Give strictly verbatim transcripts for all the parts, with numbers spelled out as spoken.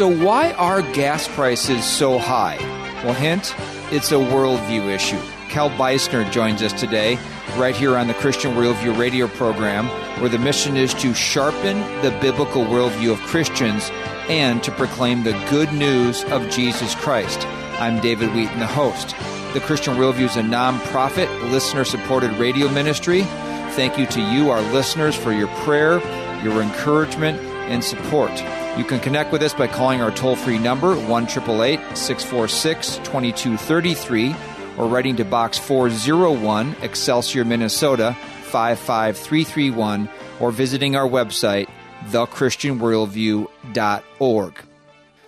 So why are gas prices so high? Well, hint, it's a worldview issue. Cal Beisner joins us today right here on the Christian Worldview radio program, where the mission is to sharpen the biblical worldview of Christians and to proclaim the good news of Jesus Christ. I'm David Wheaton, the host. The Christian Worldview is a nonprofit, listener-supported radio ministry. Thank you to you, our listeners, for your prayer, your encouragement, and support. You can connect with us by calling our toll-free number, one eight eight eight, six four six, two two three three, or writing to Box four oh one, Excelsior, Minnesota, five five three three one, or visiting our website, the christian worldview dot org.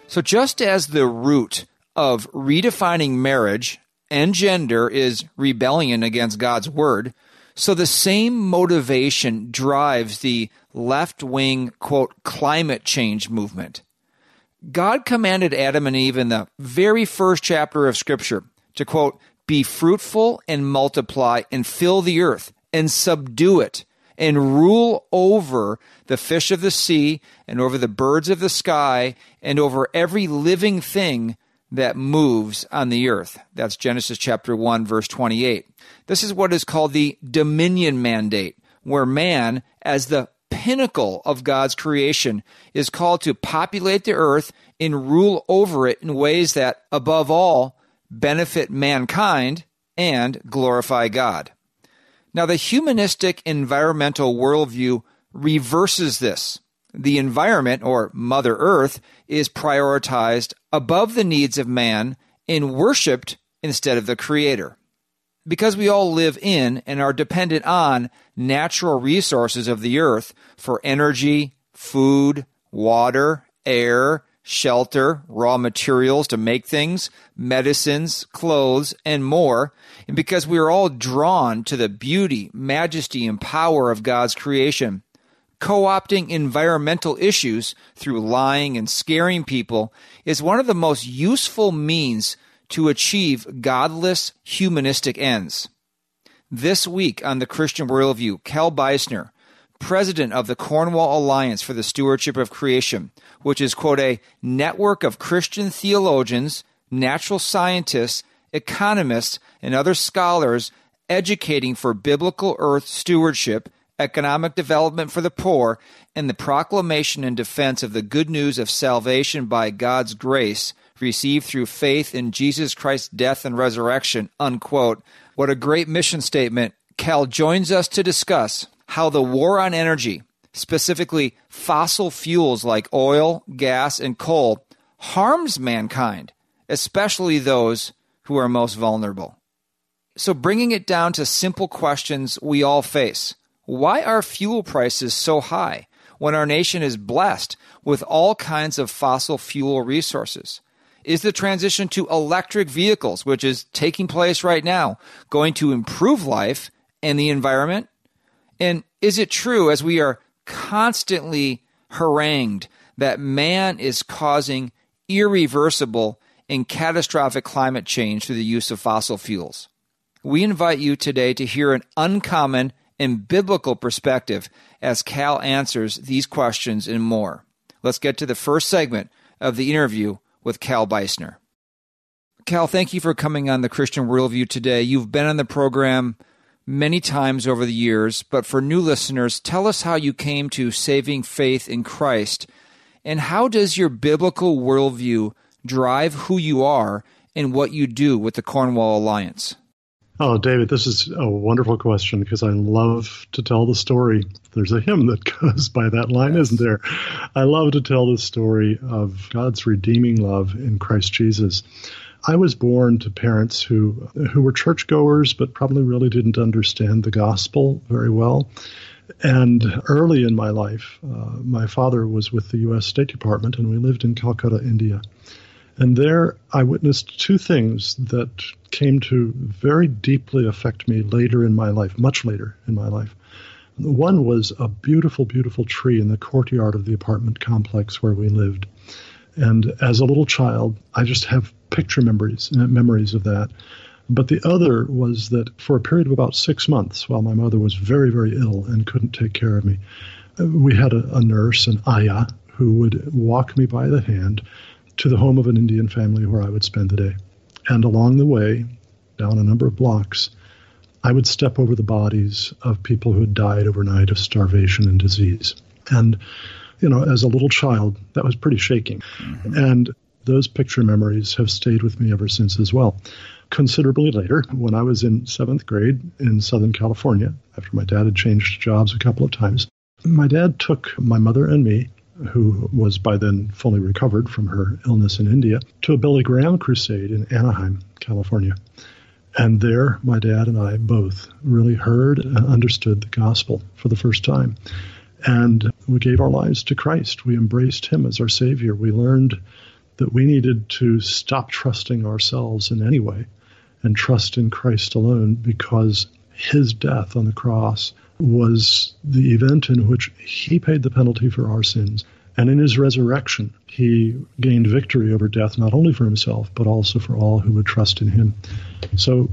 So just as the root of redefining marriage and gender is rebellion against God's word, so the same motivation drives the left-wing, quote, climate change movement. God commanded Adam and Eve in the very first chapter of Scripture to, quote, be fruitful and multiply and fill the earth and subdue it and rule over the fish of the sea and over the birds of the sky and over every living thing that moves on the earth. That's Genesis chapter one, verse twenty-eight. This is what is called the dominion mandate, where man, as the pinnacle of God's creation, is called to populate the earth and rule over it in ways that, above all, benefit mankind and glorify God. Now, the humanistic environmental worldview reverses this. The environment, or Mother Earth, is prioritized above the needs of man and worshipped instead of the Creator. Because we all live in and are dependent on natural resources of the earth for energy, food, water, air, shelter, raw materials to make things, medicines, clothes, and more, and because we are all drawn to the beauty, majesty, and power of God's creation, co-opting environmental issues through lying and scaring people is one of the most useful means to achieve godless humanistic ends. This week on the Christian Worldview, Cal Beisner, president of the Cornwall Alliance for the Stewardship of Creation, which is, quote, a network of Christian theologians, natural scientists, economists, and other scholars educating for biblical earth stewardship, economic development for the poor, and the proclamation and defense of the good news of salvation by God's grace received through faith in Jesus Christ's death and resurrection, unquote. What a great mission statement. Cal joins us to discuss how the war on energy, specifically fossil fuels like oil, gas, and coal, harms mankind, especially those who are most vulnerable. So bringing it down to simple questions we all face. Why are fuel prices so high when our nation is blessed with all kinds of fossil fuel resources? Is the transition to electric vehicles, which is taking place right now, going to improve life and the environment? And is it true, as we are constantly harangued, that man is causing irreversible and catastrophic climate change through the use of fossil fuels? We invite you today to hear an uncommon and biblical perspective as Cal answers these questions and more. Let's get to the first segment of the interview with Cal Beisner. Cal, thank you for coming on the Christian Worldview today. You've been on the program many times over the years, but for new listeners, tell us how you came to saving faith in Christ, and how does your biblical worldview drive who you are and what you do with the Cornwall Alliance? Oh, David, this is a wonderful question because I love to tell the story. There's a hymn that goes by that line, yes, isn't there? I love to tell the story of God's redeeming love in Christ Jesus. I was born to parents who who were churchgoers but probably really didn't understand the gospel very well. And early in my life, uh, my father was with the U S State Department, and we lived in Calcutta, India. And there I witnessed two things that came to very deeply affect me later in my life, much later in my life. One was a beautiful, beautiful tree in the courtyard of the apartment complex where we lived. And as a little child, I just have picture memories, memories of that. But the other was that for a period of about six months, while my mother was very, very ill and couldn't take care of me, we had a, a nurse, an Aya, who would walk me by the hand to the home of an Indian family where I would spend the day. And along the way, down a number of blocks, I would step over the bodies of people who had died overnight of starvation and disease. And, you know, as a little child, that was pretty shaking. Mm-hmm. And those picture memories have stayed with me ever since as well. Considerably later, when I was in seventh grade in Southern California, after my dad had changed jobs a couple of times, my dad took my mother and me, who was by then fully recovered from her illness in India, to a Billy Graham crusade in Anaheim, California. And there, my dad and I both really heard and understood the gospel for the first time. And we gave our lives to Christ. We embraced him as our Savior. We learned that we needed to stop trusting ourselves in any way and trust in Christ alone, because his death on the cross was the event in which he paid the penalty for our sins. And in his resurrection, he gained victory over death, not only for himself, but also for all who would trust in him. So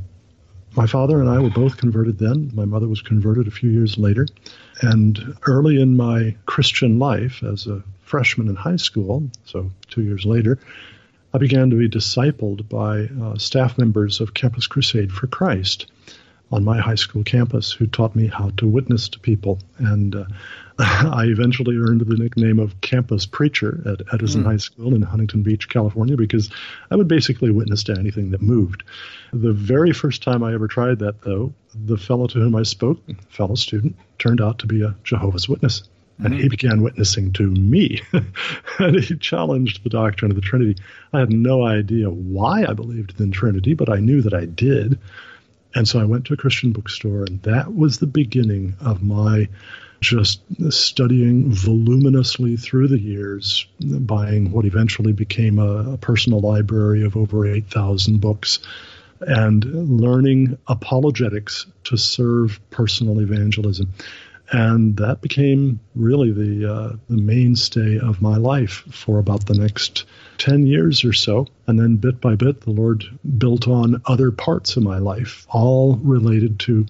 my father and I were both converted then. My mother was converted a few years later. And early in my Christian life, as a freshman in high school, so two years later, I began to be discipled by uh, staff members of Campus Crusade for Christ on my high school campus, who taught me how to witness to people. And uh, I eventually earned the nickname of campus preacher at Edison mm. High School in Huntington Beach, California, because I would basically witness to anything that moved. The very first time I ever tried that, though, the fellow to whom I spoke, fellow student, turned out to be a Jehovah's Witness. And he began witnessing to me, and he challenged the doctrine of the Trinity. I had no idea why I believed in the Trinity, but I knew that I did. And so I went to a Christian bookstore, and that was the beginning of my just studying voluminously through the years, buying what eventually became a, a personal library of over eight thousand books, and learning apologetics to serve personal evangelism. And that became really the uh, the mainstay of my life for about the next ten years or so. And then bit by bit, the Lord built on other parts of my life, all related to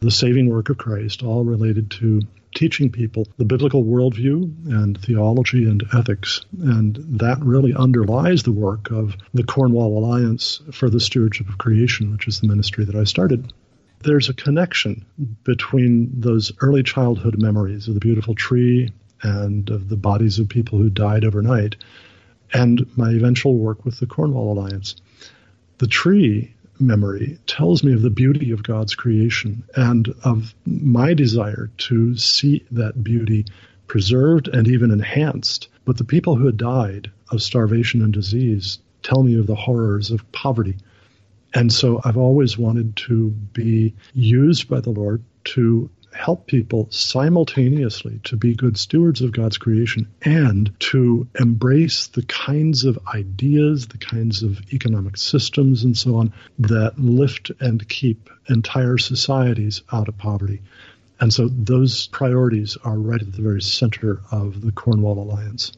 the saving work of Christ, all related to teaching people the biblical worldview and theology and ethics. And that really underlies the work of the Cornwall Alliance for the Stewardship of Creation, which is the ministry that I started. There's a connection between those early childhood memories of the beautiful tree and of the bodies of people who died overnight and my eventual work with the Cornwall Alliance. The tree memory tells me of the beauty of God's creation and of my desire to see that beauty preserved and even enhanced. But the people who had died of starvation and disease tell me of the horrors of poverty. And so I've always wanted to be used by the Lord to help people simultaneously to be good stewards of God's creation and to embrace the kinds of ideas, the kinds of economic systems and so on that lift and keep entire societies out of poverty. And so those priorities are right at the very center of the Cornwall Alliance.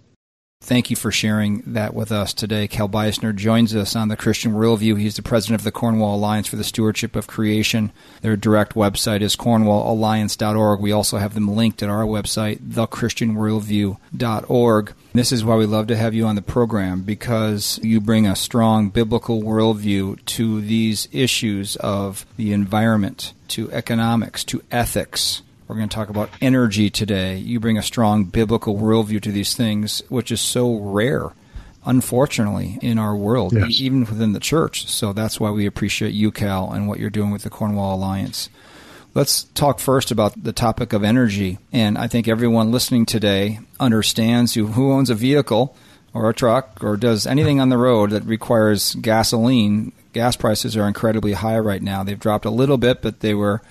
Thank you for sharing that with us today. Cal Beisner joins us on the Christian Worldview. He's the president of the Cornwall Alliance for the Stewardship of Creation. Their direct website is cornwall alliance dot org. We also have them linked at our website, the christian worldview dot org. This is why we love to have you on the program, because you bring a strong biblical worldview to these issues of the environment, to economics, to ethics. We're going to talk about energy today. You bring a strong biblical worldview to these things, which is so rare, unfortunately, in our world, yes. Even within the church. So that's why we appreciate you, Cal, and what you're doing with the Cornwall Alliance. Let's talk first about the topic of energy. And I think everyone listening today understands who, who owns a vehicle or a truck or does anything on the road that requires gasoline. Gas prices are incredibly high right now. They've dropped a little bit, but they were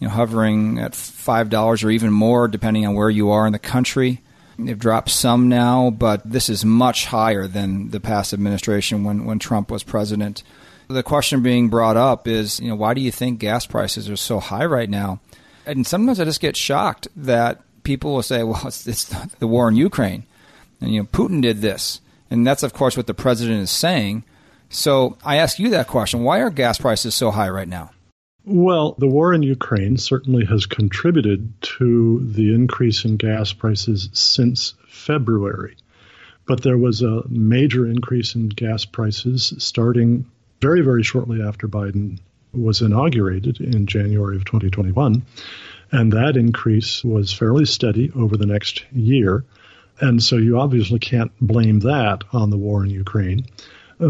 You know, hovering at five dollars or even more, depending on where you are in the country. They've dropped some now, but this is much higher than the past administration when, when Trump was president. The question being brought up is, you know, why do you think gas prices are so high right now? And sometimes I just get shocked that people will say, well, it's, it's the war in Ukraine. And, you know, Putin did this. And that's, of course, what the president is saying. So I ask you that question. Why are gas prices so high right now? Well, the war in Ukraine certainly has contributed to the increase in gas prices since February. But there was a major increase in gas prices starting very, very shortly after Biden was inaugurated in January of twenty twenty-one. And that increase was fairly steady over the next year. And so you obviously can't blame that on the war in Ukraine.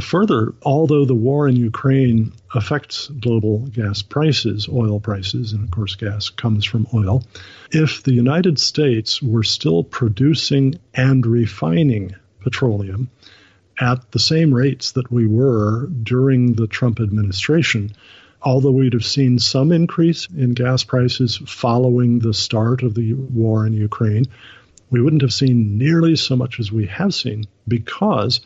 Further, although the war in Ukraine affects global gas prices, oil prices, and of course gas comes from oil, if the United States were still producing and refining petroleum at the same rates that we were during the Trump administration, although we'd have seen some increase in gas prices following the start of the war in Ukraine, we wouldn't have seen nearly so much as we have seen because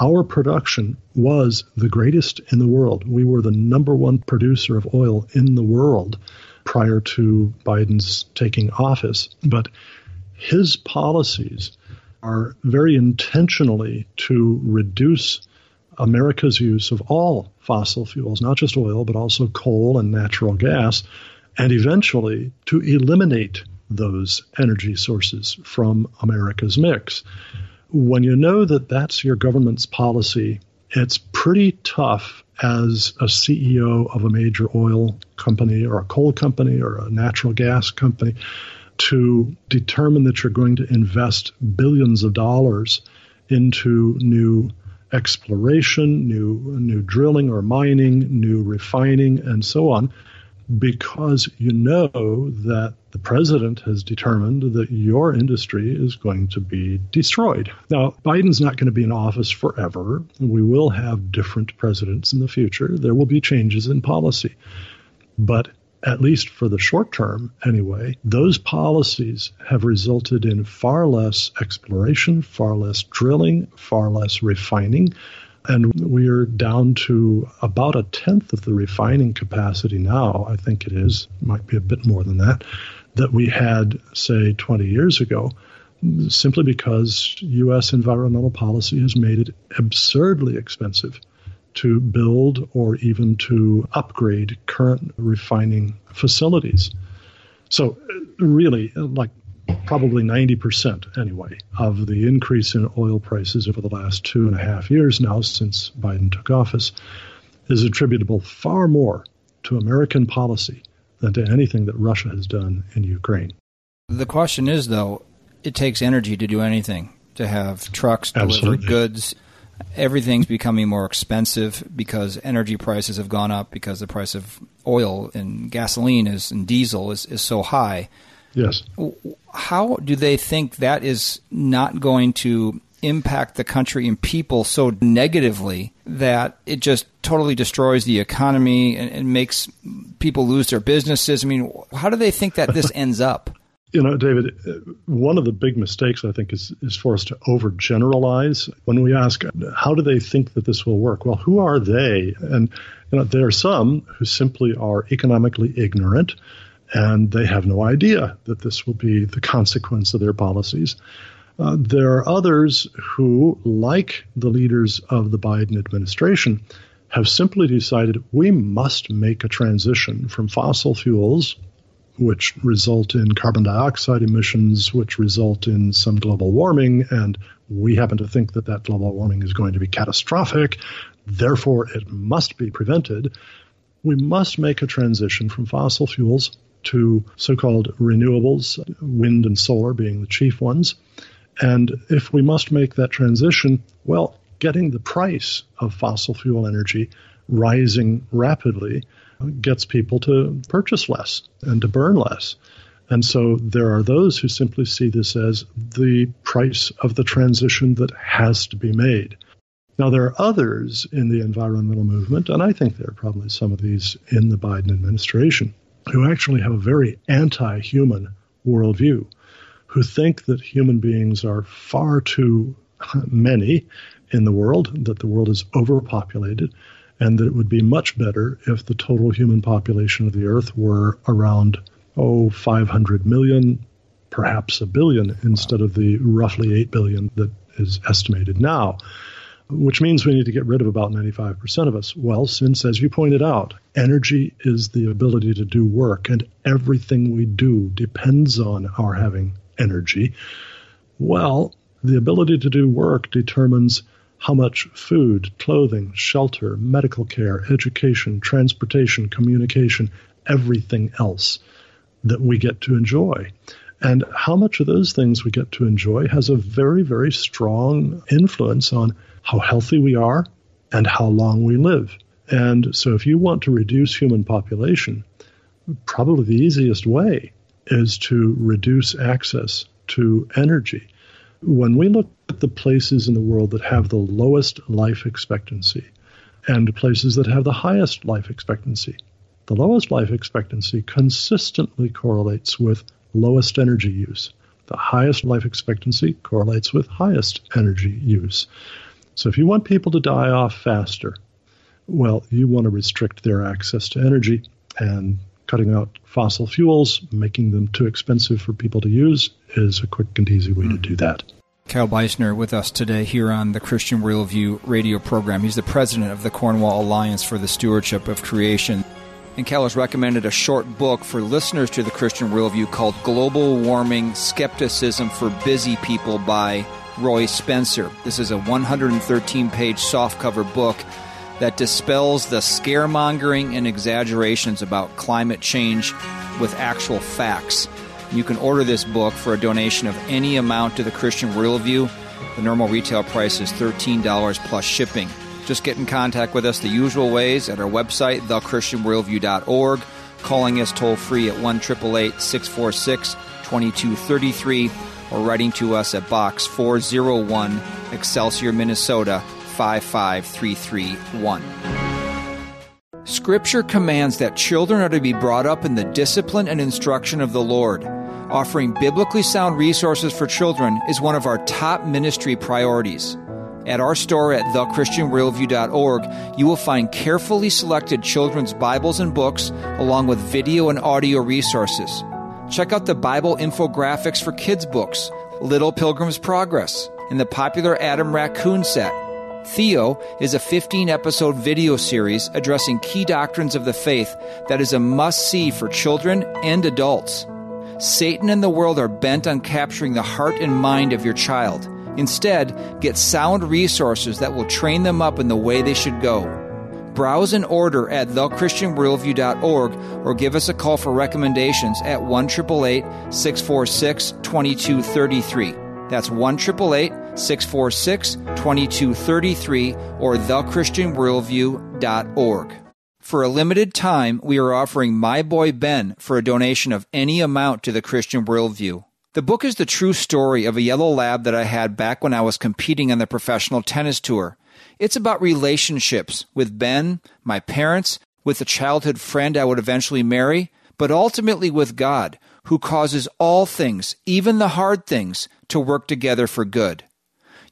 our production was the greatest in the world. We were the number one producer of oil in the world prior to Biden's taking office. But his policies are very intentionally to reduce America's use of all fossil fuels, not just oil, but also coal and natural gas, and eventually to eliminate those energy sources from America's mix. When you know that that's your government's policy, it's pretty tough as a C E O of a major oil company or a coal company or a natural gas company to determine that you're going to invest billions of dollars into new exploration, new new drilling or mining, new refining, and so on, because you know that the president has determined that your industry is going to be destroyed. Now, Biden's not going to be in office forever. We will have different presidents in the future. There will be changes in policy. But at least for the short term, anyway, those policies have resulted in far less exploration, far less drilling, far less refining. And we are down to about a tenth of the refining capacity now, I think it is, might be a bit more than that, that we had, say, twenty years ago, simply because U S environmental policy has made it absurdly expensive to build or even to upgrade current refining facilities. So really, like probably ninety percent anyway, of the increase in oil prices over the last two and a half years now since Biden took office is attributable far more to American policy than to anything that Russia has done in Ukraine. The question is, though, it takes energy to do anything, to have trucks deliver Absolutely. goods. Everything's becoming more expensive because energy prices have gone up, because the price of oil and gasoline is, and diesel is, is so high. Yes. How do they think that is not going to impact the country and people so negatively that it just totally destroys the economy and, and makes people lose their businesses? I mean, how do they think that this ends up? You know, David, one of the big mistakes, I think, is, is for us to overgeneralize. When we ask, how do they think that this will work? Well, who are they? And you know, there are some who simply are economically ignorant, and they have no idea that this will be the consequence of their policies. Uh, there are others who, like the leaders of the Biden administration, have simply decided we must make a transition from fossil fuels, which result in carbon dioxide emissions, which result in some global warming, and we happen to think that that global warming is going to be catastrophic, therefore it must be prevented. We must make a transition from fossil fuels to so-called renewables, wind and solar being the chief ones. And if we must make that transition, well, getting the price of fossil fuel energy rising rapidly gets people to purchase less and to burn less. And so there are those who simply see this as the price of the transition that has to be made. Now, there are others in the environmental movement, and I think there are probably some of these in the Biden administration, who actually have a very anti-human worldview, who think that human beings are far too many in the world, that the world is overpopulated, and that it would be much better if the total human population of the earth were around, oh, five hundred million, perhaps a billion, instead of the roughly eight billion that is estimated now. which means we need to get rid of about ninety-five percent of us. Well, since, as you pointed out, energy is the ability to do work, and everything we do depends on our having energy. Well, the ability to do work determines how much food, clothing, shelter, medical care, education, transportation, communication, everything else that we get to enjoy. And how much of those things we get to enjoy has a very, very strong influence on how healthy we are and how long we live. And so if you want to reduce human population, probably the easiest way is to reduce access to energy. When we look at the places in the world that have the lowest life expectancy and places that have the highest life expectancy, the lowest life expectancy consistently correlates with lowest energy use. The highest life expectancy correlates with highest energy use. So if you want people to die off faster, well, you want to restrict their access to energy, and cutting out fossil fuels, making them too expensive for people to use, is a quick and easy way mm. to do that. Cal Beisner with us today here on the Christian Worldview radio program. He's the president of the Cornwall Alliance for the Stewardship of Creation. And Cal has recommended a short book for listeners to the Christian Worldview called Global Warming Skepticism for Busy People by Roy Spencer. This is a one hundred thirteen page softcover book that dispels the scaremongering and exaggerations about climate change with actual facts. You can order this book for a donation of any amount to the Christian Worldview. The normal retail price is thirteen dollars plus shipping. Just get in contact with us the usual ways at our website, the christian worldview dot org, calling us toll-free at one eight eight eight, six four six, two two three three, or writing to us at Box four oh one, Excelsior, Minnesota, five five three three one. Scripture commands that children are to be brought up in the discipline and instruction of the Lord. Offering biblically sound resources for children is one of our top ministry priorities. At our store at the christian worldview dot org, you will find carefully selected children's Bibles and books, along with video and audio resources. Check out the Bible infographics for kids' books, Little Pilgrim's Progress, and the popular Adam Raccoon set. Theo is a fifteen episode video series addressing key doctrines of the faith that is a must-see for children and adults. Satan and the world are bent on capturing the heart and mind of your child. Instead, get sound resources that will train them up in the way they should go. Browse and order at the christian worldview dot org or give us a call for recommendations at one eight eight eight, six four six, two two three three. That's one eight eight eight, six four six, two two three three or the christian worldview dot org. For a limited time, we are offering My Boy Ben for a donation of any amount to the Christian Worldview. The book is the true story of a yellow lab that I had back when I was competing on the professional tennis tour. It's about relationships with Ben, my parents, with a childhood friend I would eventually marry, but ultimately with God, who causes all things, even the hard things, to work together for good.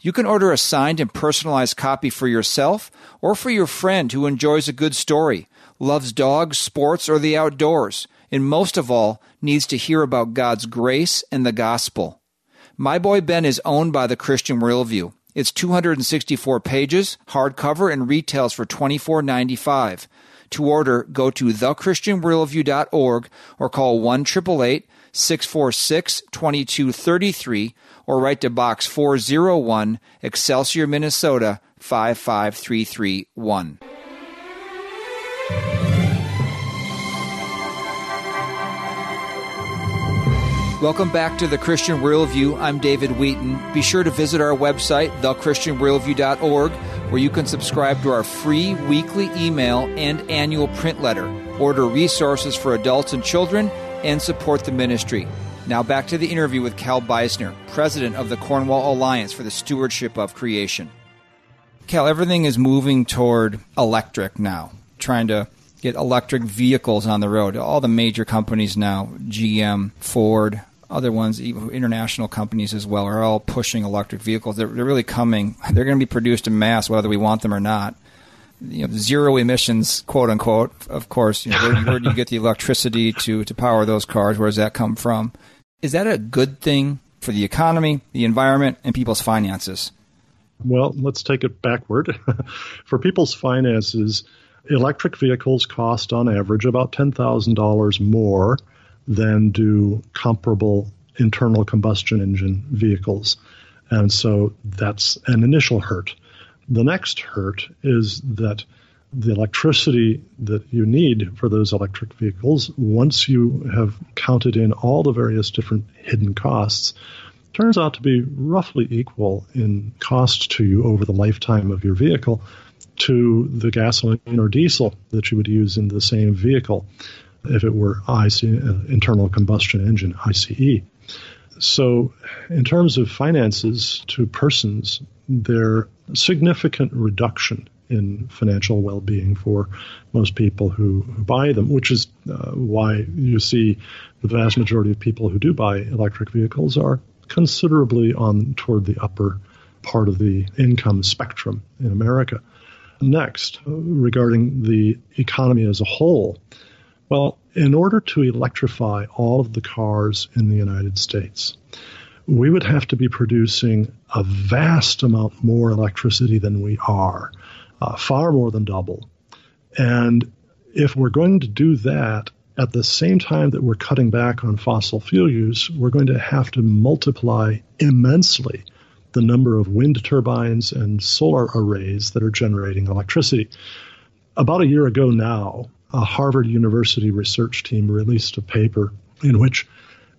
You can order a signed and personalized copy for yourself or for your friend who enjoys a good story, loves dogs, sports, or the outdoors, and most of all, needs to hear about God's grace and the gospel. My Boy Ben is owned by the Christian Worldview. It's two hundred sixty-four pages, hardcover, and retails for twenty-four ninety-five. To order, go to the christian worldview dot org or call one eight eight eight, six four six, two two three three or write to Box four oh one, Excelsior, Minnesota, five five three three one. Welcome back to The Christian Worldview. I'm David Wheaton. Be sure to visit our website, the christian worldview dot org, where you can subscribe to our free weekly email and annual print letter, order resources for adults and children, and support the ministry. Now back to the interview with Cal Beisner, president of the Cornwall Alliance for the Stewardship of Creation. Cal, everything is moving toward electric now, trying to get electric vehicles on the road. All the major companies now, G M, Ford, other ones, international companies as well, are all pushing electric vehicles. They're, they're really coming. They're going to be produced in mass, whether we want them or not. You know, zero emissions, quote unquote. Of course, you know, where, where do you get the electricity to, to power those cars? Where does that come from? Is that a good thing for the economy, the environment, and people's finances? Well, let's take it backward. For people's finances, electric vehicles cost on average about ten thousand dollars more than do comparable internal combustion engine vehicles. And so that's an initial hurt. The next hurt is that the electricity that you need for those electric vehicles, once you have counted in all the various different hidden costs, turns out to be roughly equal in cost to you over the lifetime of your vehicle to the gasoline or diesel that you would use in the same vehicle if it were I C, uh, internal combustion engine, I C E. So in terms of finances to persons, there's significant reduction in financial well-being for most people who, who buy them, which is uh, why you see the vast majority of people who do buy electric vehicles are considerably on toward the upper part of the income spectrum in America. Next, regarding the economy as a whole, well, in order to electrify all of the cars in the United States, we would have to be producing a vast amount more electricity than we are, uh, far more than double. And if we're going to do that, at the same time that we're cutting back on fossil fuel use, we're going to have to multiply immensely the number of wind turbines and solar arrays that are generating electricity. About a year ago now, a Harvard University research team released a paper in which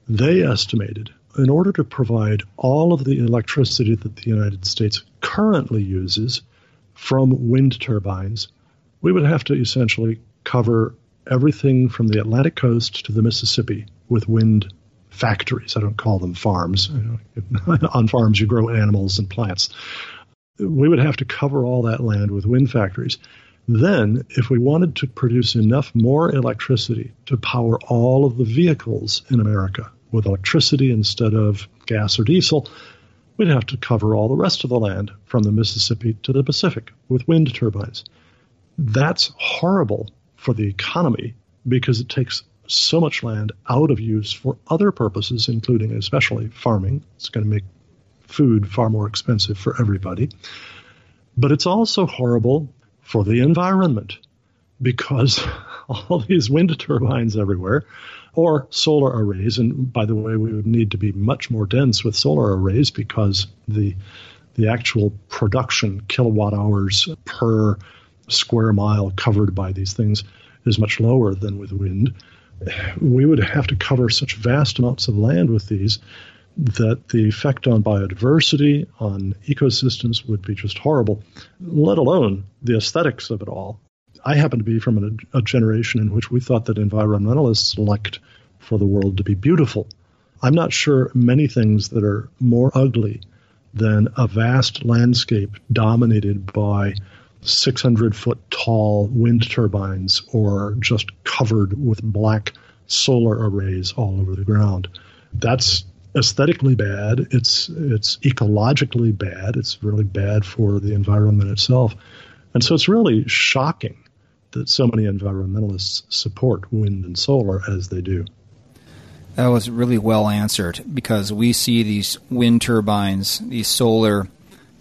they estimated, in order to provide all of the electricity that the United States currently uses from wind turbines, we would have to essentially cover everything from the Atlantic coast to the Mississippi with wind factories. I don't call them farms. On farms, you grow animals and plants. We would have to cover all that land with wind factories. Then, if we wanted to produce enough more electricity to power all of the vehicles in America with electricity instead of gas or diesel, we'd have to cover all the rest of the land from the Mississippi to the Pacific with wind turbines. That's horrible for the economy because it takes so much land out of use for other purposes, including especially farming. It's going to make food far more expensive for everybody. But it's also horrible for the environment because all these wind turbines everywhere or solar arrays, and by the way, we would need to be much more dense with solar arrays because the the actual production kilowatt hours per square mile covered by these things is much lower than with wind. We would have to cover such vast amounts of land with these that the effect on biodiversity, on ecosystems would be just horrible, let alone the aesthetics of it all. I happen to be from an, a generation in which we thought that environmentalists liked for the world to be beautiful. I'm not sure many things that are more ugly than a vast landscape dominated by six hundred foot tall wind turbines or just covered with black solar arrays all over the ground. That's aesthetically bad. It's it's ecologically bad. It's really bad for the environment itself. And so it's really shocking that so many environmentalists support wind and solar as they do. That was really well answered because we see these wind turbines, these solar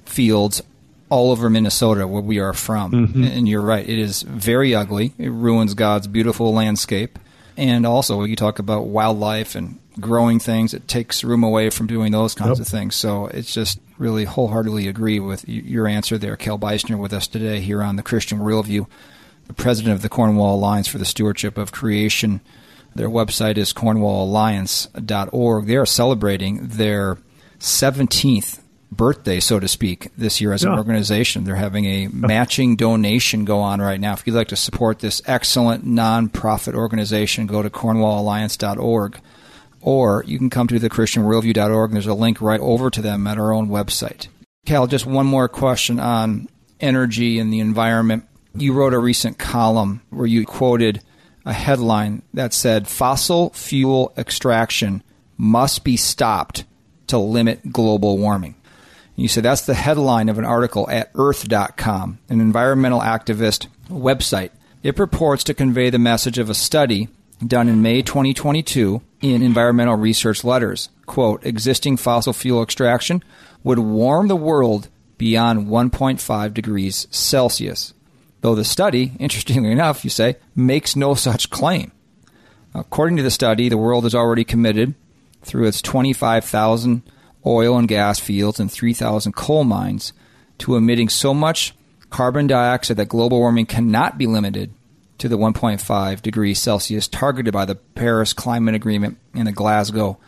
fields all over Minnesota, where we are from. Mm-hmm. And you're right. It is very ugly. It ruins God's beautiful landscape. And also, you talk about wildlife and growing things. It takes room away from doing those kinds yep. of things. So it's just really wholeheartedly agree with your answer there. Cal Beisner with us today here on the Christian Worldview, the president of the Cornwall Alliance for the Stewardship of Creation. Their website is cornwall alliance dot org. They are celebrating their seventeenth birthday, so to speak, this year as yeah. an organization. They're having a matching donation go on right now. If you'd like to support this excellent nonprofit organization, go to cornwall alliance dot org, or you can come to the christian worldview dot org, and there's a link right over to them at our own website. Cal, just one more question on energy and the environment. You wrote a recent column where you quoted a headline that said, "Fossil fuel extraction must be stopped to limit global warming." You said that's the headline of an article at earth dot com, an environmental activist website. It purports to convey the message of a study done in May twenty twenty-two in Environmental Research Letters. Quote, "Existing fossil fuel extraction would warm the world beyond one point five degrees Celsius, though the study, interestingly enough, you say, makes no such claim. According to the study, the world is already committed through its twenty-five thousand oil and gas fields and three thousand coal mines to emitting so much carbon dioxide that global warming cannot be limited to the one point five degrees Celsius targeted by the Paris Climate Agreement and the Glasgow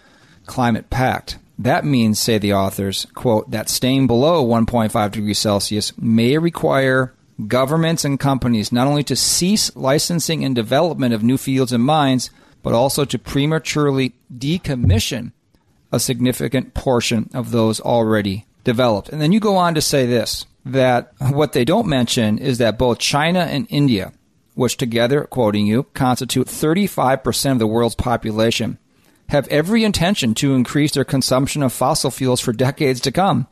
Climate Pact. That means, say the authors, quote, that staying below one point five degrees Celsius may require governments and companies not only to cease licensing and development of new fields and mines, but also to prematurely decommission a significant portion of those already developed. And then you go on to say this, that what they don't mention is that both China and India, which together, quoting you, constitute thirty-five percent of the world's population, have every intention to increase their consumption of fossil fuels for decades to come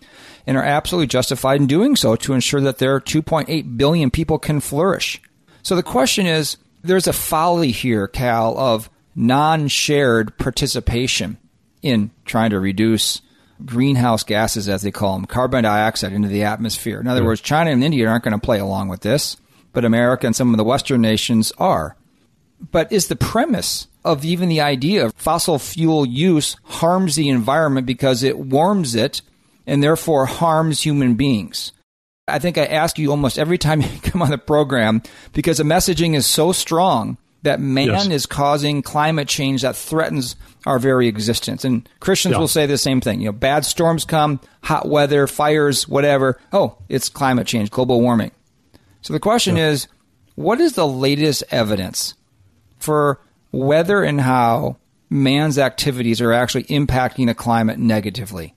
and are absolutely justified in doing so to ensure that their two point eight billion people can flourish. So the question is, there's a folly here, Cal, of non-shared participation in trying to reduce greenhouse gases, as they call them, carbon dioxide into the atmosphere. In other words, China and India aren't going to play along with this, but America and some of the Western nations are. But is the premise of even the idea of fossil fuel use harms the environment because it warms it and therefore harms human beings? I think I ask you almost every time you come on the program because the messaging is so strong that man yes. is causing climate change that threatens our very existence. And Christians yeah. will say the same thing. You know, bad storms come, hot weather, fires, whatever. Oh, it's climate change, global warming. So the question yeah. is, what is the latest evidence for whether and how man's activities are actually impacting the climate negatively?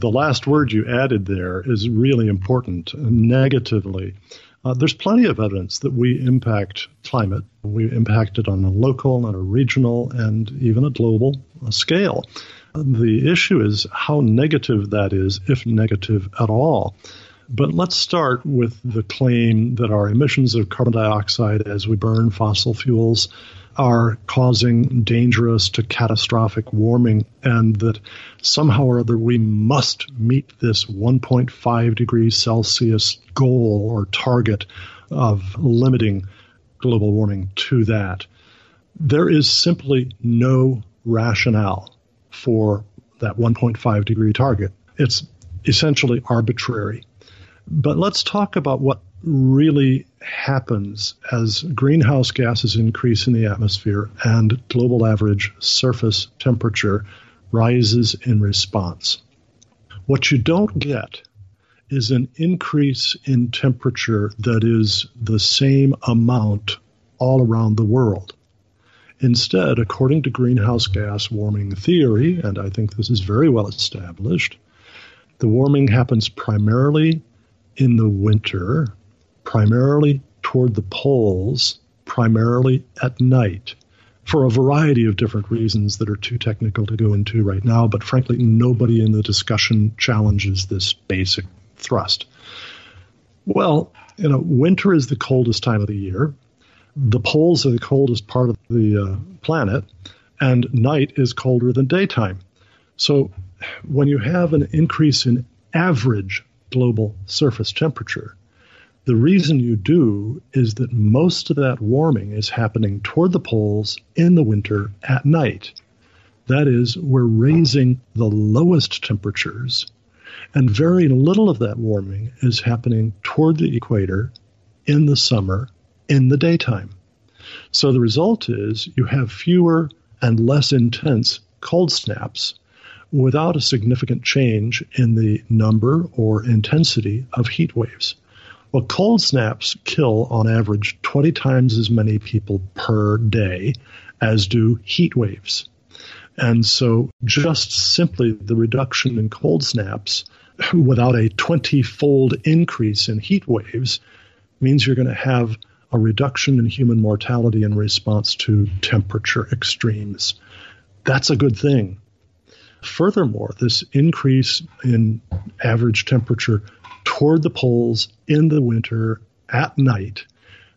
The last word you added there is really important, negatively. Uh, there's plenty of evidence that we impact climate. We impact it on a local, on a regional, and even a global scale. The issue is how negative that is, if negative at all. But let's start with the claim that our emissions of carbon dioxide as we burn fossil fuels are causing dangerous to catastrophic warming, and that somehow or other we must meet this one point five degrees Celsius goal or target of limiting global warming to that. There is simply no rationale for that one point five degree target. It's essentially arbitrary. But let's talk about what really happens as greenhouse gases increase in the atmosphere and global average surface temperature rises in response. What you don't get is an increase in temperature that is the same amount all around the world. Instead, according to greenhouse gas warming theory, and I think this is very well established, the warming happens primarily in the winter, primarily toward the poles, primarily at night, for a variety of different reasons that are too technical to go into right now, but frankly, nobody in the discussion challenges this basic thrust. Well, you know, winter is the coldest time of the year. The poles are the coldest part of the uh, planet, and night is colder than daytime. So when you have an increase in average global surface temperature, the reason you do is that most of that warming is happening toward the poles in the winter at night. That is, we're raising the lowest temperatures, and very little of that warming is happening toward the equator in the summer in the daytime. So the result is you have fewer and less intense cold snaps without a significant change in the number or intensity of heat waves. Well, cold snaps kill, on average, twenty times as many people per day as do heat waves. And so just simply the reduction in cold snaps without a twenty-fold increase in heat waves means you're going to have a reduction in human mortality in response to temperature extremes. That's a good thing. Furthermore, this increase in average temperature toward the poles in the winter at night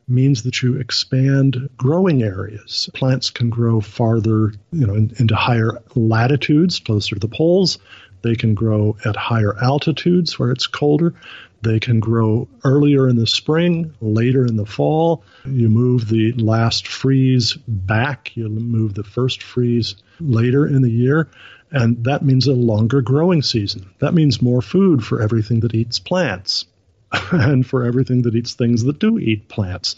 means that you expand growing areas. Plants can grow farther, you know, in, into higher latitudes, closer to the poles. They can grow at higher altitudes where it's colder. They can grow earlier in the spring, later in the fall. You move the last freeze back. You move the first freeze later in the year. And that means a longer growing season. That means more food for everything that eats plants and for everything that eats things that do eat plants.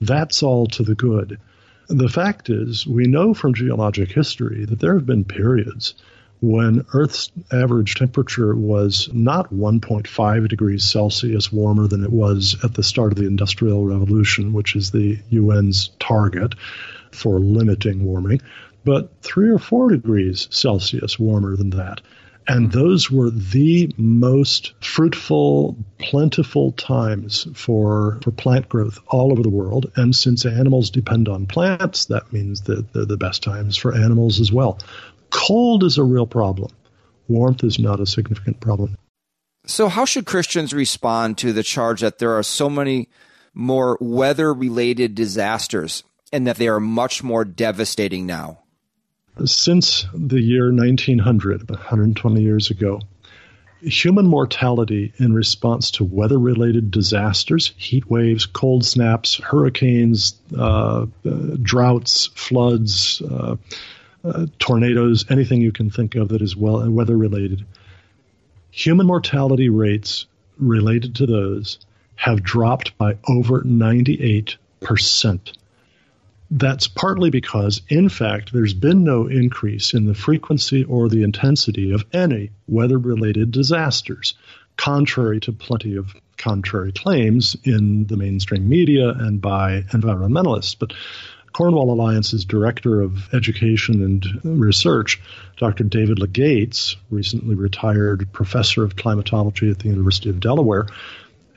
That's all to the good. The fact is, we know from geologic history that there have been periods when Earth's average temperature was not one point five degrees Celsius warmer than it was at the start of the Industrial Revolution, which is the U N's target for limiting warming, but three or four degrees Celsius warmer than that. And those were the most fruitful, plentiful times for, for plant growth all over the world. And since animals depend on plants, that means that they're the best times for animals as well. Cold is a real problem. Warmth is not a significant problem. So how should Christians respond to the charge that there are so many more weather-related disasters and that they are much more devastating now? Since the year nineteen hundred, one hundred twenty years ago, human mortality in response to weather-related disasters, heat waves, cold snaps, hurricanes, uh, uh, droughts, floods, uh, Uh, tornadoes, anything you can think of that is well, weather-related. Human mortality rates related to those have dropped by over ninety-eight percent. That's partly because, in fact, there's been no increase in the frequency or the intensity of any weather-related disasters, contrary to plenty of contrary claims in the mainstream media and by environmentalists. But Cornwall Alliance's director of education and research, Doctor David Legates, recently retired professor of climatology at the University of Delaware,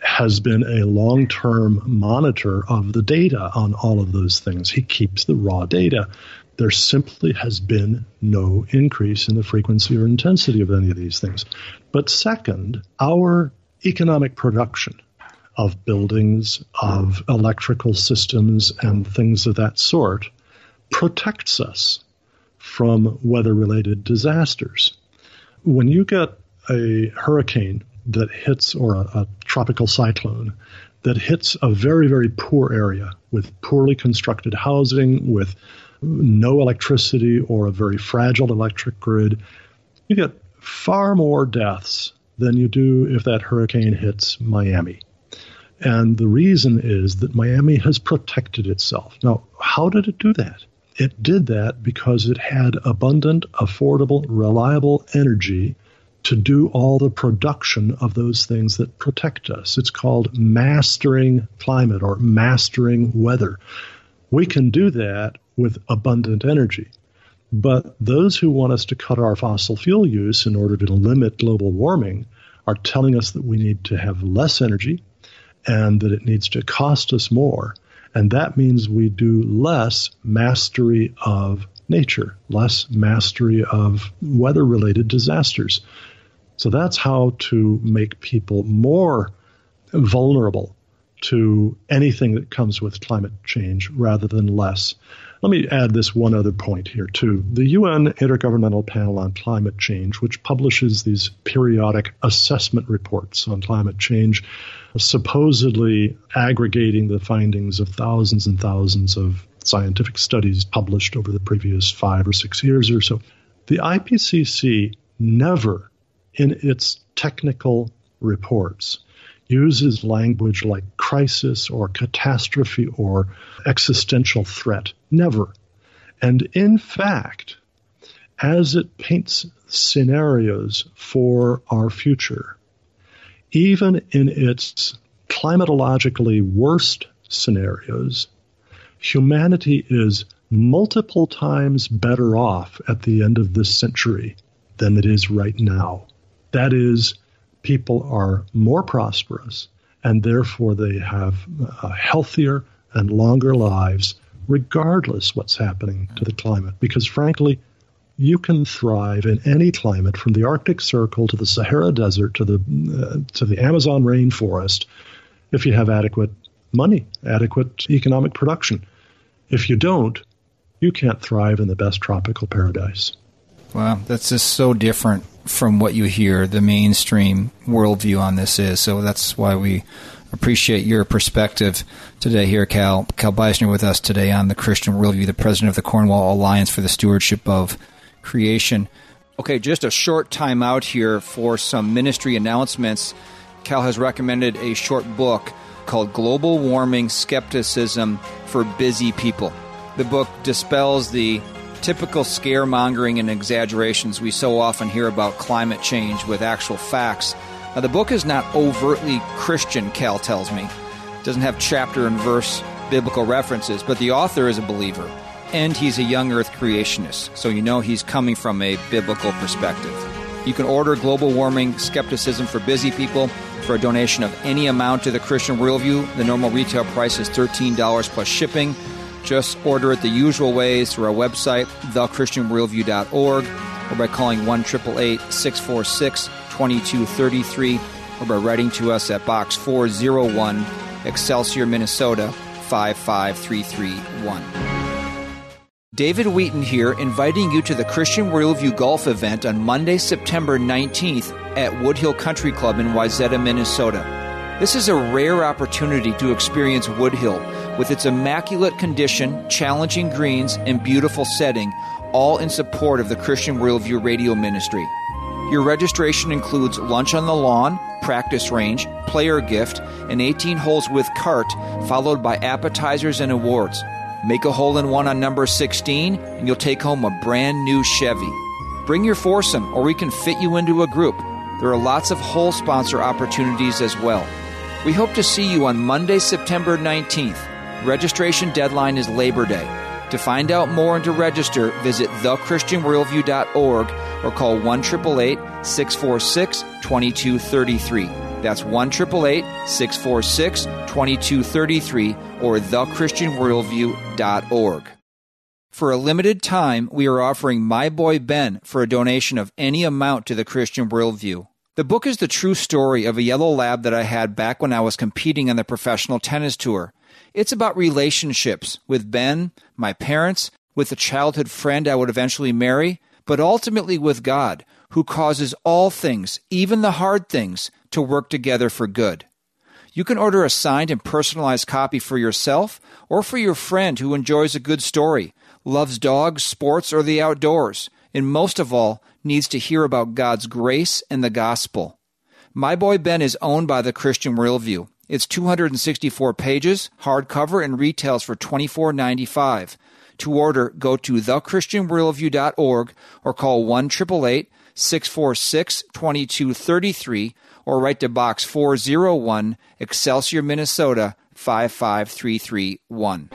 has been a long-term monitor of the data on all of those things. He keeps the raw data. There simply has been no increase in the frequency or intensity of any of these things. But second, our economic production of buildings, of electrical systems, and things of that sort, protects us from weather-related disasters. When you get a hurricane that hits, or a, a tropical cyclone, that hits a very, very poor area with poorly constructed housing, with no electricity or a very fragile electric grid, you get far more deaths than you do if that hurricane hits Miami. And the reason is that Miami has protected itself. Now, how did it do that? It did that because it had abundant, affordable, reliable energy to do all the production of those things that protect us. It's called mastering climate or mastering weather. We can do that with abundant energy. But those who want us to cut our fossil fuel use in order to limit global warming are telling us that we need to have less energy, and that it needs to cost us more. And that means we do less mastery of nature, less mastery of weather-related disasters. So that's how to make people more vulnerable to anything that comes with climate change rather than less. Let me add this one other point here, too. The U N Intergovernmental Panel on Climate Change, which publishes these periodic assessment reports on climate change, supposedly aggregating the findings of thousands and thousands of scientific studies published over the previous five or six years or so. The I P C C never, in its technical reports, uses language like crisis or catastrophe or existential threat. Never. And in fact, as it paints scenarios for our future, even in its climatologically worst scenarios, humanity is multiple times better off at the end of this century than it is right now. That is, people are more prosperous, and therefore they have uh, healthier and longer lives, regardless what's happening to the climate. Because frankly, you can thrive in any climate, from the Arctic Circle to the Sahara Desert to the uh, to the Amazon rainforest, if you have adequate money, adequate economic production. If you don't, you can't thrive in the best tropical paradise. Wow, that's just so different from what you hear the mainstream worldview on this is. So that's why we appreciate your perspective today here, Cal. Cal Beisner with us today on the Christian Worldview, the president of the Cornwall Alliance for the Stewardship of Creation. Okay, just a short time out here for some ministry announcements. Cal has recommended a short book called Global Warming Skepticism for Busy People. The book dispels the typical scaremongering and exaggerations we so often hear about climate change with actual facts. Now, the book is not overtly Christian, Cal tells me. It doesn't have chapter and verse biblical references, but the author is a believer, and he's a young earth creationist, so you know he's coming from a biblical perspective. You can order Global Warming Skepticism for Busy People for a donation of any amount to the Christian Worldview. The normal retail price is thirteen dollars plus shipping. Just order it the usual ways through our website, the christian worldview dot org, or by calling one eight eight eight, six four six, two two three three, or by writing to us at Box four oh one, Excelsior, Minnesota, five five three three one. David Wheaton here, inviting you to the Christian Worldview Golf event on Monday, September nineteenth at Woodhill Country Club in Waseca, Minnesota. This is a rare opportunity to experience Woodhill with its immaculate condition, challenging greens, and beautiful setting, all in support of the Christian Worldview Radio Ministry. Your registration includes lunch on the lawn, practice range, player gift, and eighteen holes with cart, followed by appetizers and awards. Make a hole-in-one on number sixteen, and you'll take home a brand new Chevy. Bring your foursome, or we can fit you into a group. There are lots of hole sponsor opportunities as well. We hope to see you on Monday, September nineteenth. Registration deadline is Labor Day. To find out more and to register, visit the christian worldview dot org or call one eight eight eight, six four six, two two three three. That's one eight eight eight, six four six, two two three three or the christian worldview dot org. For a limited time, we are offering My Boy Ben for a donation of any amount to the Christian Worldview. The book is the true story of a yellow lab that I had back when I was competing on the professional tennis tour. It's about relationships with Ben, my parents, with a childhood friend I would eventually marry, but ultimately with God, who causes all things, even the hard things, to work together for good. You can order a signed and personalized copy for yourself or for your friend who enjoys a good story, loves dogs, sports, or the outdoors, and most of all, needs to hear about God's grace and the gospel. My Boy Ben is owned by the Christian Worldview. It's two hundred sixty-four pages, hardcover, and retails for twenty-four ninety-five. To order, go to the christian worldview dot org or call one eight eight eight, six four six, two two three three or write to Box four oh one, Excelsior, Minnesota, five five three three one.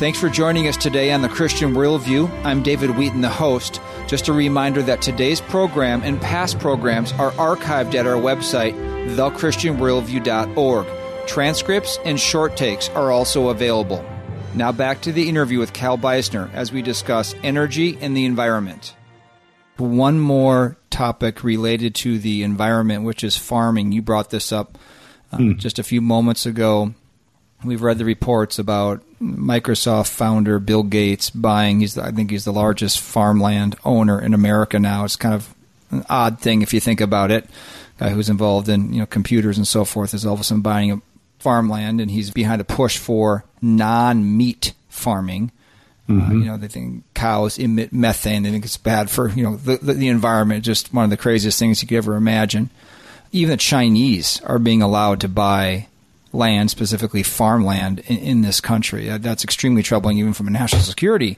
Thanks for joining us today on the Christian Worldview. I'm David Wheaton, the host. Just a reminder that today's program and past programs are archived at our website, the christian worldview dot org. Transcripts and short takes are also available. Now back to the interview with Cal Beisner as we discuss energy and the environment. One more topic related to the environment, which is farming. You brought this up uh, mm. just a few moments ago. We've read the reports about Microsoft founder Bill Gates buying, he's, I think he's the largest farmland owner in America now. It's kind of an odd thing if you think about it. A guy who's involved in you know computers and so forth is all of a sudden buying a farmland, and he's behind a push for non-meat farming. Mm-hmm. Uh, you know, they think cows emit methane. They think it's bad for you know the, the, the environment, just one of the craziest things you could ever imagine. Even the Chinese are being allowed to buy land, specifically farmland, in, in this country. That's extremely troubling, even from a national security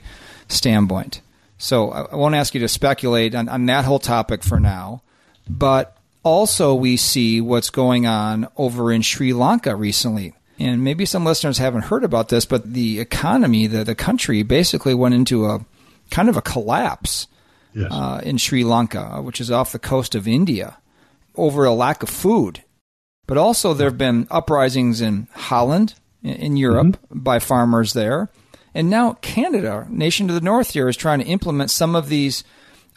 standpoint. So I, I won't ask you to speculate on, on that whole topic for now, but also we see what's going on over in Sri Lanka recently. And maybe some listeners haven't heard about this, but the economy, the, the country basically went into a kind of a collapse. Yes. uh, in Sri Lanka, which is off the coast of India, over a lack of food. But also there have been uprisings in Holland, in Europe, mm-hmm. by farmers there. And now Canada, nation to the north here, is trying to implement some of these,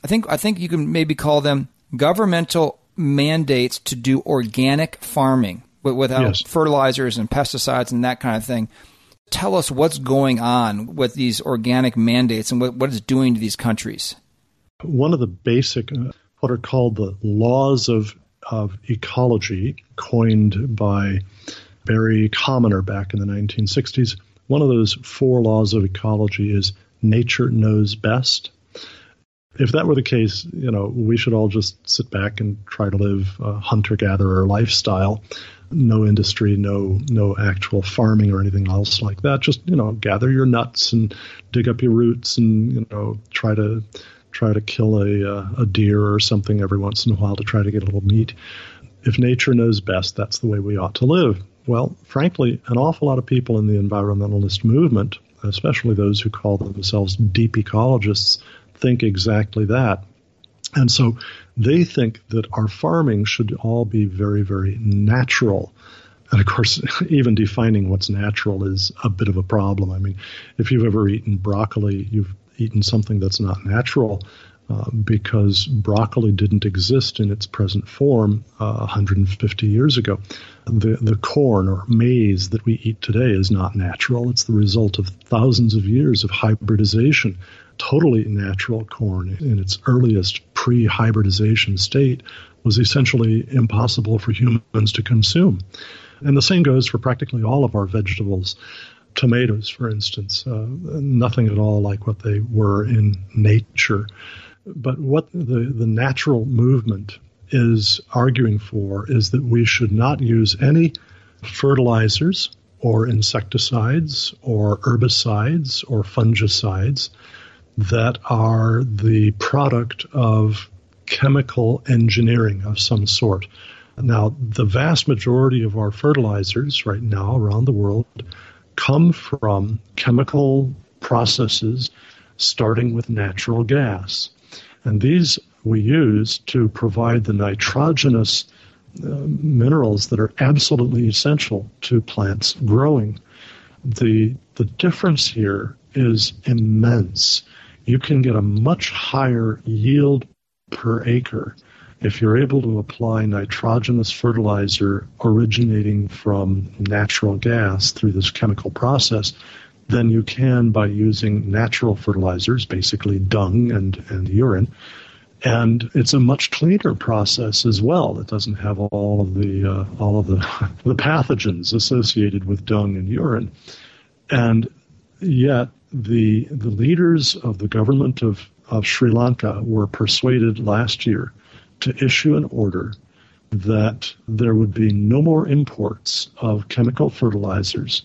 I think I think you can maybe call them governmental mandates to do organic farming without yes. fertilizers and pesticides and that kind of thing. Tell us what's going on with these organic mandates and what, what it's doing to these countries. One of the basic, uh, what are called the laws of of ecology, coined by Barry Commoner back in the nineteen sixties, one of those four laws of ecology is nature knows best. If that were the case, you know, we should all just sit back and try to live a hunter-gatherer lifestyle. No industry, no no actual farming or anything else like that. Just, you know, gather your nuts and dig up your roots and, you know, try to try to kill a a deer or something every once in a while to try to get a little meat. If nature knows best, that's the way we ought to live. Well, frankly, an awful lot of people in the environmentalist movement, especially those who call themselves deep ecologists, think exactly that. And so they think that our farming should all be very, very natural. And of course, even defining what's natural is a bit of a problem. I mean, if you've ever eaten broccoli, you've eaten something that's not natural uh, because broccoli didn't exist in its present form uh, one hundred fifty years ago. The, the corn or maize that we eat today is not natural. It's the result of thousands of years of hybridization. Totally natural corn in its earliest pre-hybridization state was essentially impossible for humans to consume. And the same goes for practically all of our vegetables. Tomatoes, for instance, uh, nothing at all like what they were in nature. But what the, the natural movement is arguing for is that we should not use any fertilizers or insecticides or herbicides or fungicides that are the product of chemical engineering of some sort. Now, the vast majority of our fertilizers right now around the world come from chemical processes, starting with natural gas. And these we use to provide the nitrogenous uh, minerals that are absolutely essential to plants growing. The, the difference here is immense. You can get a much higher yield per acre if you're able to apply nitrogenous fertilizer originating from natural gas through this chemical process than you can by using natural fertilizers, basically dung and, and urine. And it's a much cleaner process as well. It doesn't have all of the uh, all of the, the pathogens associated with dung and urine. And yet, The the leaders of the government of, of Sri Lanka were persuaded last year to issue an order that there would be no more imports of chemical fertilizers,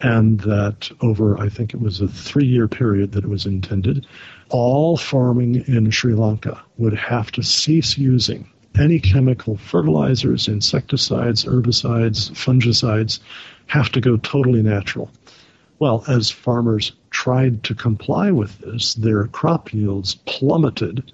and that over, I think it was a three-year period that it was intended, all farming in Sri Lanka would have to cease using any chemical fertilizers, insecticides, herbicides, fungicides, have to go totally natural. Well, as farmers tried to comply with this, their crop yields plummeted,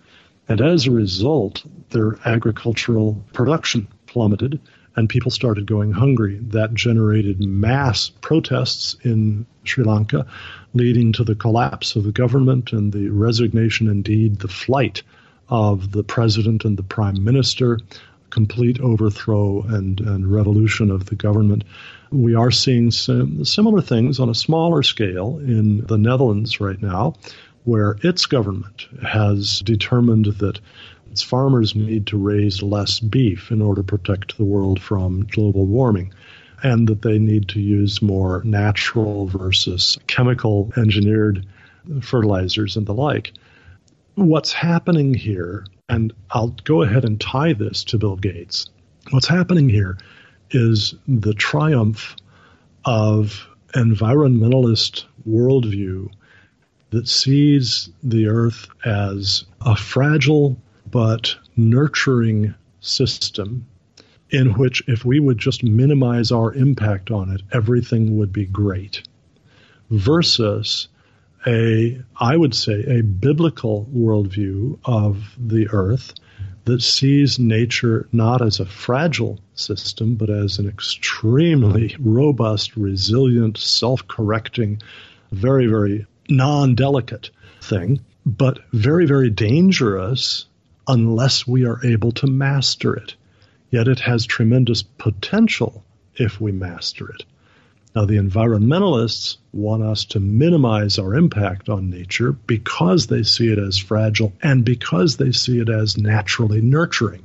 and as a result, their agricultural production plummeted, and people started going hungry. That generated mass protests in Sri Lanka, leading to the collapse of the government and the resignation, indeed, the flight of the president and the prime minister, complete overthrow and, and revolution of the government. We are seeing some similar things on a smaller scale in the Netherlands right now, where its government has determined that its farmers need to raise less beef in order to protect the world from global warming, and that they need to use more natural versus chemical engineered fertilizers and the like. What's happening here, and I'll go ahead and tie this to Bill Gates, what's happening here is the triumph of environmentalist worldview that sees the earth as a fragile but nurturing system in which if we would just minimize our impact on it, everything would be great, versus a, I would say, a biblical worldview of the earth that sees nature not as a fragile system, but as an extremely robust, resilient, self-correcting, very, very non-delicate thing, but very, very dangerous unless we are able to master it. Yet it has tremendous potential if we master it. Now, the environmentalists want us to minimize our impact on nature because they see it as fragile and because they see it as naturally nurturing.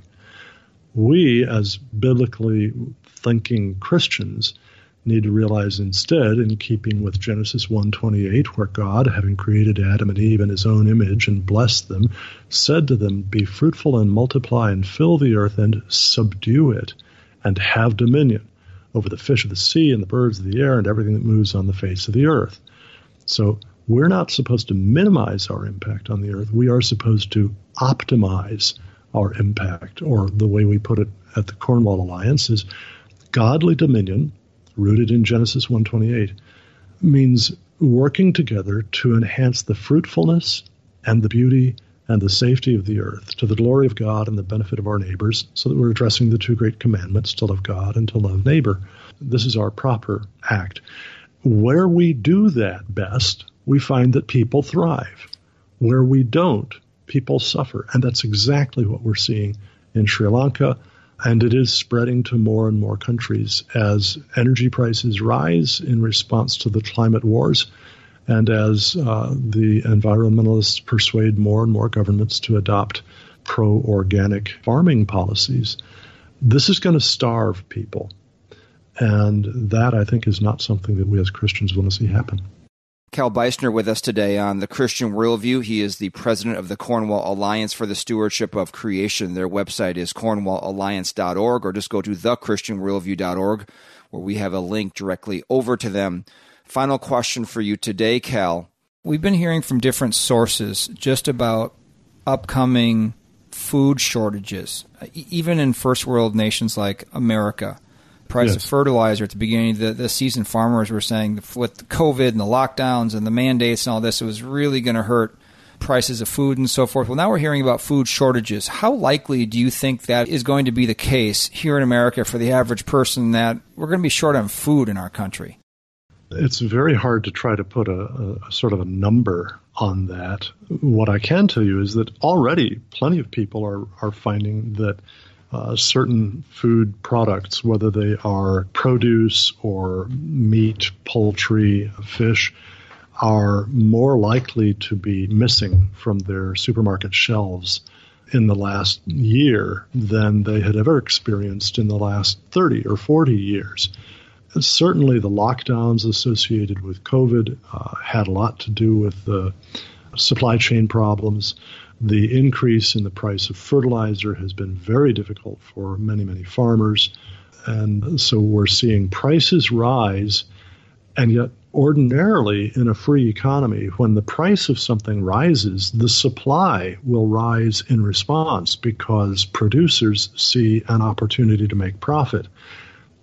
We, as biblically thinking Christians, need to realize instead, in keeping with Genesis one twenty-eight, where God, having created Adam and Eve in his own image and blessed them, said to them, "Be fruitful and multiply and fill the earth and subdue it and have dominion over the fish of the sea and the birds of the air and everything that moves on the face of the earth." So we're not supposed to minimize our impact on the earth. We are supposed to optimize our impact, or the way we put it at the Cornwall Alliance is godly dominion, rooted in Genesis one twenty-eight, means working together to enhance the fruitfulness and the beauty and the safety of the earth to the glory of God and the benefit of our neighbors, so that we're addressing the two great commandments, to love God and to love neighbor. This is our proper act. Where we do that best, we find that people thrive. Where we don't, people suffer. And that's exactly what we're seeing in Sri Lanka. And it is spreading to more and more countries as energy prices rise in response to the climate wars, and as uh, the environmentalists persuade more and more governments to adopt pro-organic farming policies. This is going to starve people. And that, I think, is not something that we as Christians want to see happen. Cal Beisner with us today on The Christian Worldview. He is the president of the Cornwall Alliance for the Stewardship of Creation. Their website is cornwall alliance dot org, or just go to the christian worldview dot org, where we have a link directly over to them. Final question for you today, Cal. We've been hearing from different sources just about upcoming food shortages, even in first world nations like America. Price yes. of fertilizer at the beginning of the, the season, farmers were saying with the COVID and the lockdowns and the mandates and all this, it was really going to hurt prices of food and so forth. Well, now we're hearing about food shortages. How likely do you think that is going to be the case here in America for the average person, that we're going to be short on food in our country? It's very hard to try to put a, a sort of a number on that. What I can tell you is that already plenty of people are, are finding that uh, certain food products, whether they are produce or meat, poultry, fish, are more likely to be missing from their supermarket shelves in the last year than they had ever experienced in the last thirty or forty years. Certainly the lockdowns associated with COVID uh, had a lot to do with the supply chain problems. The increase in the price of fertilizer has been very difficult for many, many farmers. And so we're seeing prices rise. And yet ordinarily in a free economy, when the price of something rises, the supply will rise in response because producers see an opportunity to make profit.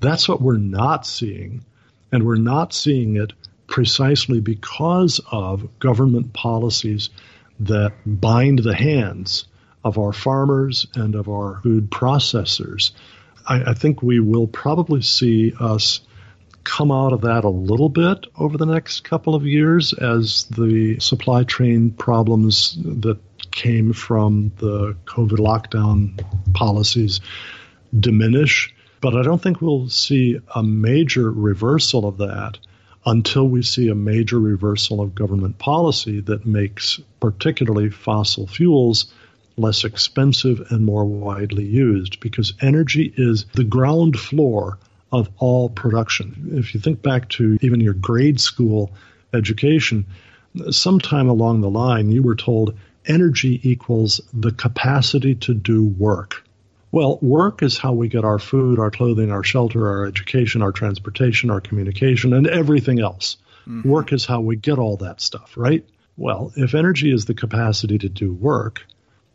That's what we're not seeing, and we're not seeing it precisely because of government policies that bind the hands of our farmers and of our food processors. I, I think we will probably see us come out of that a little bit over the next couple of years as the supply chain problems that came from the COVID lockdown policies diminish. But I don't think we'll see a major reversal of that until we see a major reversal of government policy that makes particularly fossil fuels less expensive and more widely used, because energy is the ground floor of all production. If you think back to even your grade school education, sometime along the line you were told energy equals the capacity to do work. Well, work is how we get our food, our clothing, our shelter, our education, our transportation, our communication, and everything else. Mm-hmm. Work is how we get all that stuff, right? Well, if energy is the capacity to do work,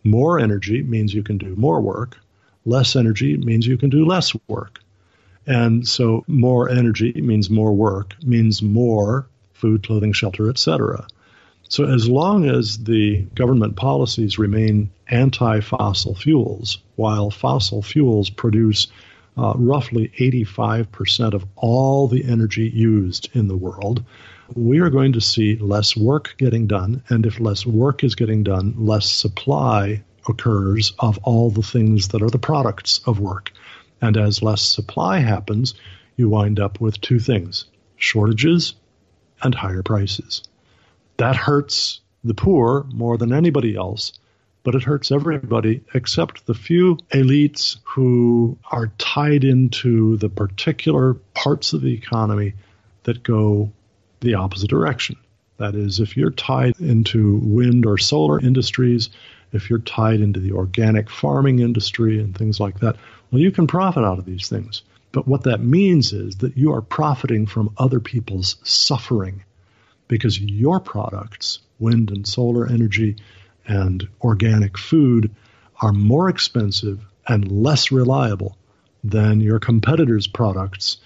more energy means you can do more work. Less energy means you can do less work. And so more energy means more work, means more food, clothing, shelter, et cetera. So as long as the government policies remain anti-fossil fuels, while fossil fuels produce uh, roughly eighty-five percent of all the energy used in the world, we are going to see less work getting done. And if less work is getting done, less supply occurs of all the things that are the products of work. And as less supply happens, you wind up with two things: shortages and higher prices. That hurts the poor more than anybody else, but it hurts everybody except the few elites who are tied into the particular parts of the economy that go the opposite direction. That is, if you're tied into wind or solar industries, if you're tied into the organic farming industry and things like that, well, you can profit out of these things. But what that means is that you are profiting from other people's suffering, because your products, wind and solar energy and organic food, are more expensive and less reliable than your competitors' products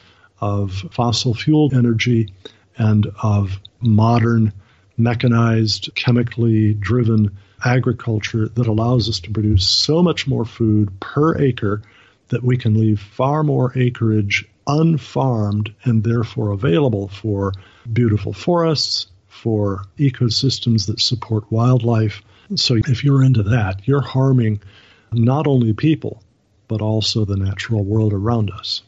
of fossil fuel energy and of modern, mechanized, chemically driven agriculture that allows us to produce so much more food per acre that we can leave far more acreage unfarmed and therefore available for beautiful forests, for ecosystems that support wildlife. So if you're into that, you're harming not only people, but also the natural world around us.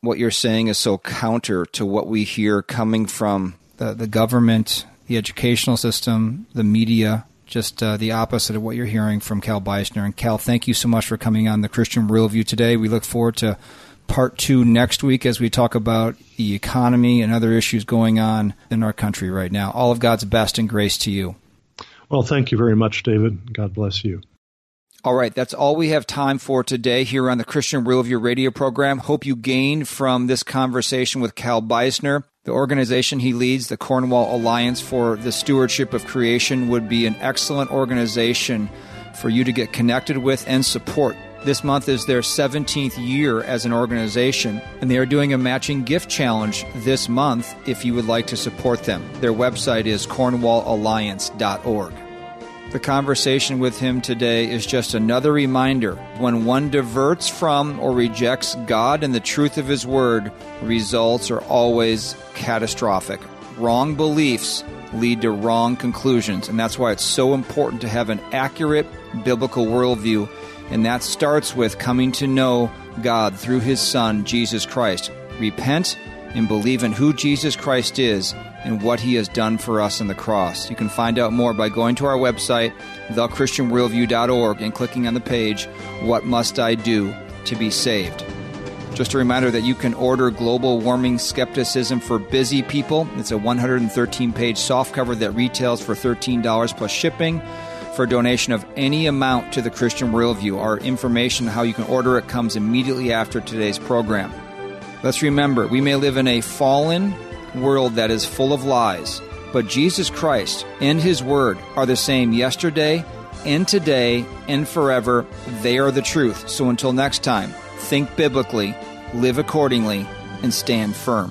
What you're saying is so counter to what we hear coming from the, the government, the educational system, the media, just uh, the opposite of what you're hearing from Cal Beisner. And Cal, thank you so much for coming on the Christian Worldview today. We look forward to part two next week as we talk about the economy and other issues going on in our country right now. All of God's best and grace to you. Well, thank you very much, David. God bless you. All right, that's all we have time for today here on the Christian Worldview radio program. Hope you gained from this conversation with Cal Beisner. The organization he leads, the Cornwall Alliance for the Stewardship of Creation, would be an excellent organization for you to get connected with and support. This month is their seventeenth year as an organization, and they are doing a matching gift challenge this month if you would like to support them. Their website is cornwall alliance dot org. The conversation with him today is just another reminder. When one diverts from or rejects God and the truth of His Word, results are always catastrophic. Wrong beliefs lead to wrong conclusions, and that's why it's so important to have an accurate biblical worldview, and that starts with coming to know God through His Son, Jesus Christ. Repent and believe in who Jesus Christ is and what He has done for us on the cross. You can find out more by going to our website, the christian worldview dot org, and clicking on the page, What Must I Do to Be Saved? Just a reminder that you can order Global Warming Skepticism for Busy People. It's a one hundred thirteen page softcover that retails for thirteen dollars plus shipping. For a donation of any amount to the Christian Worldview, our information on how you can order it comes immediately after today's program. Let's remember, we may live in a fallen world that is full of lies, but Jesus Christ and His Word are the same yesterday and today and forever. They are the truth. So until next time, think biblically, live accordingly, and stand firm.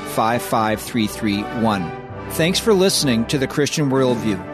five five three three one. Thanks for listening to The Christian Worldview.